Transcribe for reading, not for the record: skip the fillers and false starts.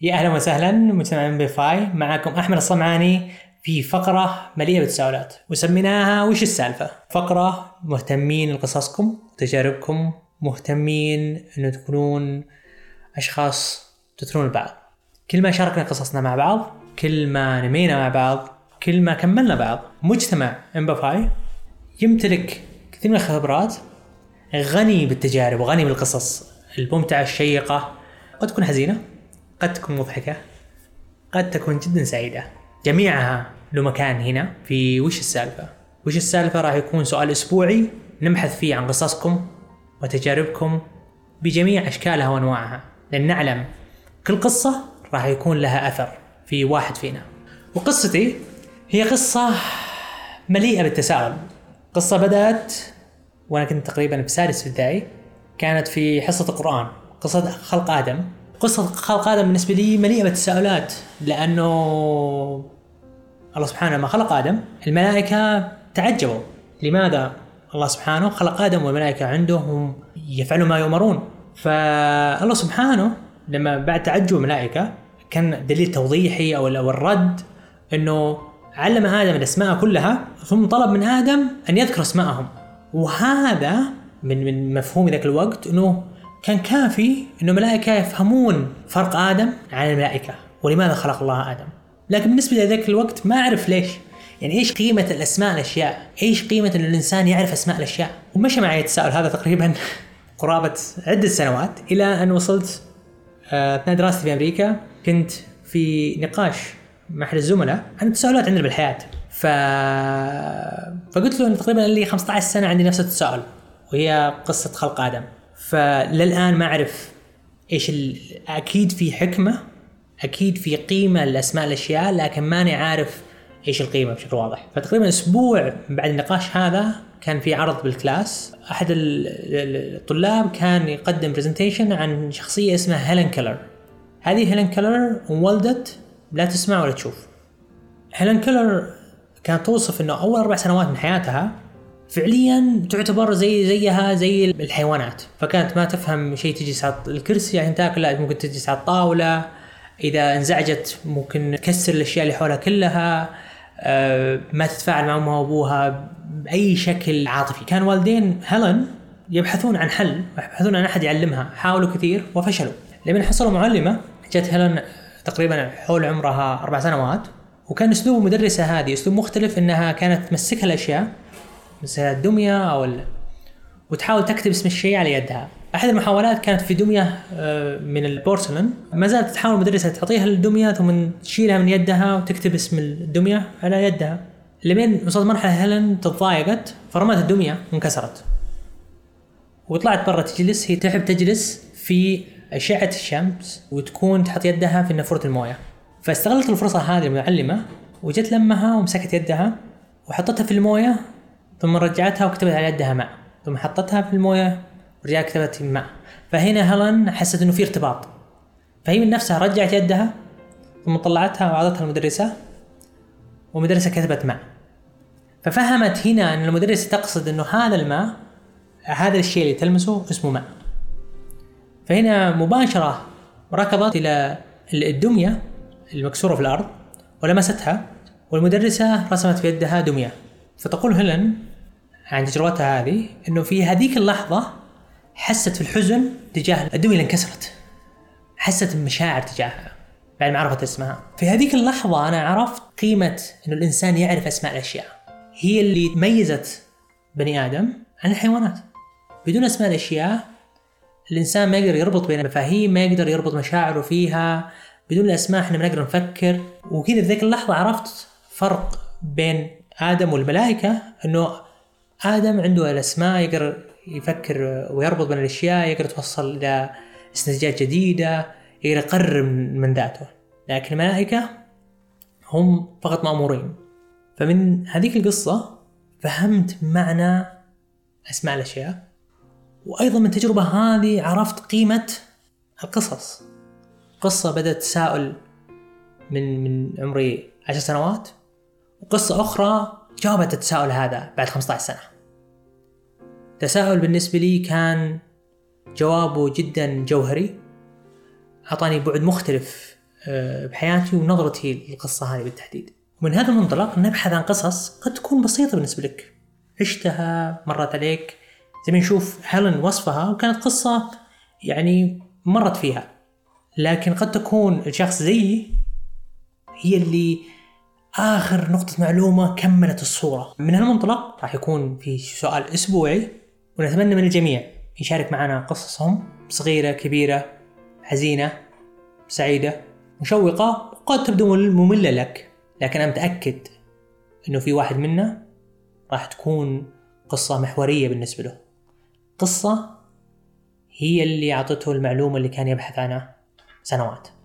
يا أهلا وسهلا مجتمع AMPFY، معكم أحمد الصمعاني في فقرة مليئة بالتساؤلات وسميناها وش السالفة. فقرة مهتمين لقصصكم وتجاربكم، مهتمين أن تكونون أشخاص تثرون البعض. كل ما شاركنا قصصنا مع بعض، كل ما نمينا مع بعض، كل ما كملنا بعض. مجتمع AMPFY يمتلك كثير من الخبرات، غني بالتجارب وغني بالقصص الممتعة الشيقة، قد تكون حزينة، قد تكون مضحكة، قد تكون جدا سعيدة. جميعها له مكان هنا في وش السالفة. وش السالفة راح يكون سؤال أسبوعي نبحث فيه عن قصصكم وتجاربكم بجميع أشكالها وأنواعها، لأن نعلم كل قصة راح يكون لها أثر في واحد فينا. وقصتي هي قصة مليئة بالتساؤل، قصة بدأت وأنا كنت تقريبا في سادس ابتدائي، كانت في حصة القرآن، قصة خلق آدم. قصة خلق آدم بالنسبة لي مليئة بالتساؤلات، لأنه الله سبحانه لما خلق آدم الملائكة تعجبوا لماذا الله سبحانه خلق آدم والملائكة عندهم يفعلوا ما يؤمرون. فالله سبحانه لما بعد تعجب الملائكة كان دليل توضيحي أو الرد أنه علم آدم الأسماء كلها، ثم طلب من آدم أن يذكر أسماءهم. وهذا من مفهوم ذاك الوقت أنه كان كافي أنه ملائكة يفهمون فرق آدم عن الملائكة ولماذا خلق الله آدم. لكن بالنسبة لذلك الوقت ما أعرف ليش، يعني إيش قيمة الأسماء الأشياء، إيش قيمة أن الإنسان يعرف أسماء الأشياء. ومشى معي التساؤل هذا تقريبا قرابة عدة سنوات، إلى أن وصلت أثناء دراستي في أمريكا كنت في نقاش مع أحد الزملاء عن التساؤلات عندنا بالحياة. فقلت له أن تقريبا لي 15 سنة عندي نفس التساؤل، وهي قصة خلق آدم. فللآن ما أعرف إيش أكيد في حكمة، أكيد في قيمة لأسماء الأشياء، لكن ماني عارف إيش القيمة بشكل واضح. فتقريبا أسبوع بعد النقاش هذا كان في عرض بالكلاس، أحد الطلاب كان يقدم برزنتيشن عن شخصية اسمها هيلين كيلر. هذه هيلين كيلر انولدت لا تسمع ولا تشوف. هيلين كيلر كانت توصف أنه أول 4 سنوات من حياتها فعليا تعتبر زيها زي الحيوانات. فكانت ما تفهم شيء، تجلس على الكرسي عشان تاكل، ممكن تجلس على الطاولة، إذا انزعجت ممكن تكسر الأشياء اللي حولها كلها، ما تتفاعل مع أمها وأبوها بأي شكل عاطفي. كان والدين هيلين يبحثون عن حل، يبحثون عن أحد يعلمها، حاولوا كثير وفشلوا. لمن حصلوا معلمة جت هيلين تقريبا حول عمرها 4 سنوات، وكان أسلوب مدرسة هذه أسلوب مختلف، إنها كانت تمسكها الأشياء مثل الدمية وتحاول تكتب اسم الشيء على يدها. أحد المحاولات كانت في دمية من البورسلين، ما زالت تحاول المدرسة تعطيها الدمية ثم تشيلها من يدها وتكتب اسم الدمية على يدها، لمن وصلت مرحلة هيلين تضايقت فرمت الدمية وانكسرت وطلعت برا تجلس. هي تحب تجلس في أشعة الشمس وتكون تحط يدها في نافورة الموية، فاستغلت الفرصة هذه المعلمة وجت لمها ومسكت يدها وحطتها في الموية، ثم رجعتها وكتبت على يدها ماء، ثم حطتها في المويه ورجعت كتبت ماء. فهنا هيلين حست انه في ارتباط، فهي من نفسها رجعت يدها ثم طلعتها وعرضتها المدرسه، والمدرسه كتبت ماء. ففهمت هنا ان المدرسه تقصد انه هذا الماء، هذا الشيء اللي تلمسه اسمه ماء. فهنا مباشره ركضت الى الدميه المكسوره في الارض ولمستها، والمدرسه رسمت في يدها دميه. فتقول هيلين عن تجربتها هذه أنه في هذيك اللحظة حست في الحزن تجاه الدمية اللي انكسرت، حست بمشاعر تجاهها بعد ما عرفت اسمها. في هذيك اللحظة أنا عرفت قيمة أنه الإنسان يعرف أسماء الأشياء، هي اللي ميزت بني آدم عن الحيوانات. بدون أسماء الأشياء الإنسان ما يقدر يربط بين مفاهيم، ما يقدر يربط مشاعره فيها. بدون الأسماء إحنا ما نقدر نفكر. وكذا في ذيك اللحظة عرفت فرق بين آدم والملائكة، أنه آدم عنده الأسماء، يقدر يفكر ويربط بين الأشياء، يقدر توصل إلى استنتاجات جديدة، يقدر يقرر من ذاته. لكن الملائكة هم فقط مأمورين. فمن هذيك القصة فهمت معنى أسماء الأشياء، وأيضا من التجربة هذه عرفت قيمة القصص. قصة بدأت تساؤل من عمري 10 سنوات، وقصة أخرى جاوبت التساؤل هذا بعد 15 سنة. تساؤل بالنسبة لي كان جوابه جدا جوهري، أعطاني بعد مختلف بحياتي ونظرتي للقصة هذه بالتحديد. ومن هذا المنطلق نبحث عن قصص قد تكون بسيطة بالنسبة لك، عشتها، مرت عليك، زي ما نشوف هيلين وصفها وكانت قصة يعني مرت فيها، لكن قد تكون الشخص زيي هي اللي آخر نقطة معلومة كملت الصورة. من هالمنطلق راح يكون في سؤال أسبوعي، ونتمنى من الجميع يشارك معنا قصصهم، صغيرة كبيرة، حزينة سعيدة، مشوقة، وقد تبدو مملة لك، لكن أنا متأكد أنه في واحد منا راح تكون قصة محورية بالنسبة له، قصة هي اللي أعطته المعلومة اللي كان يبحث عنها سنوات.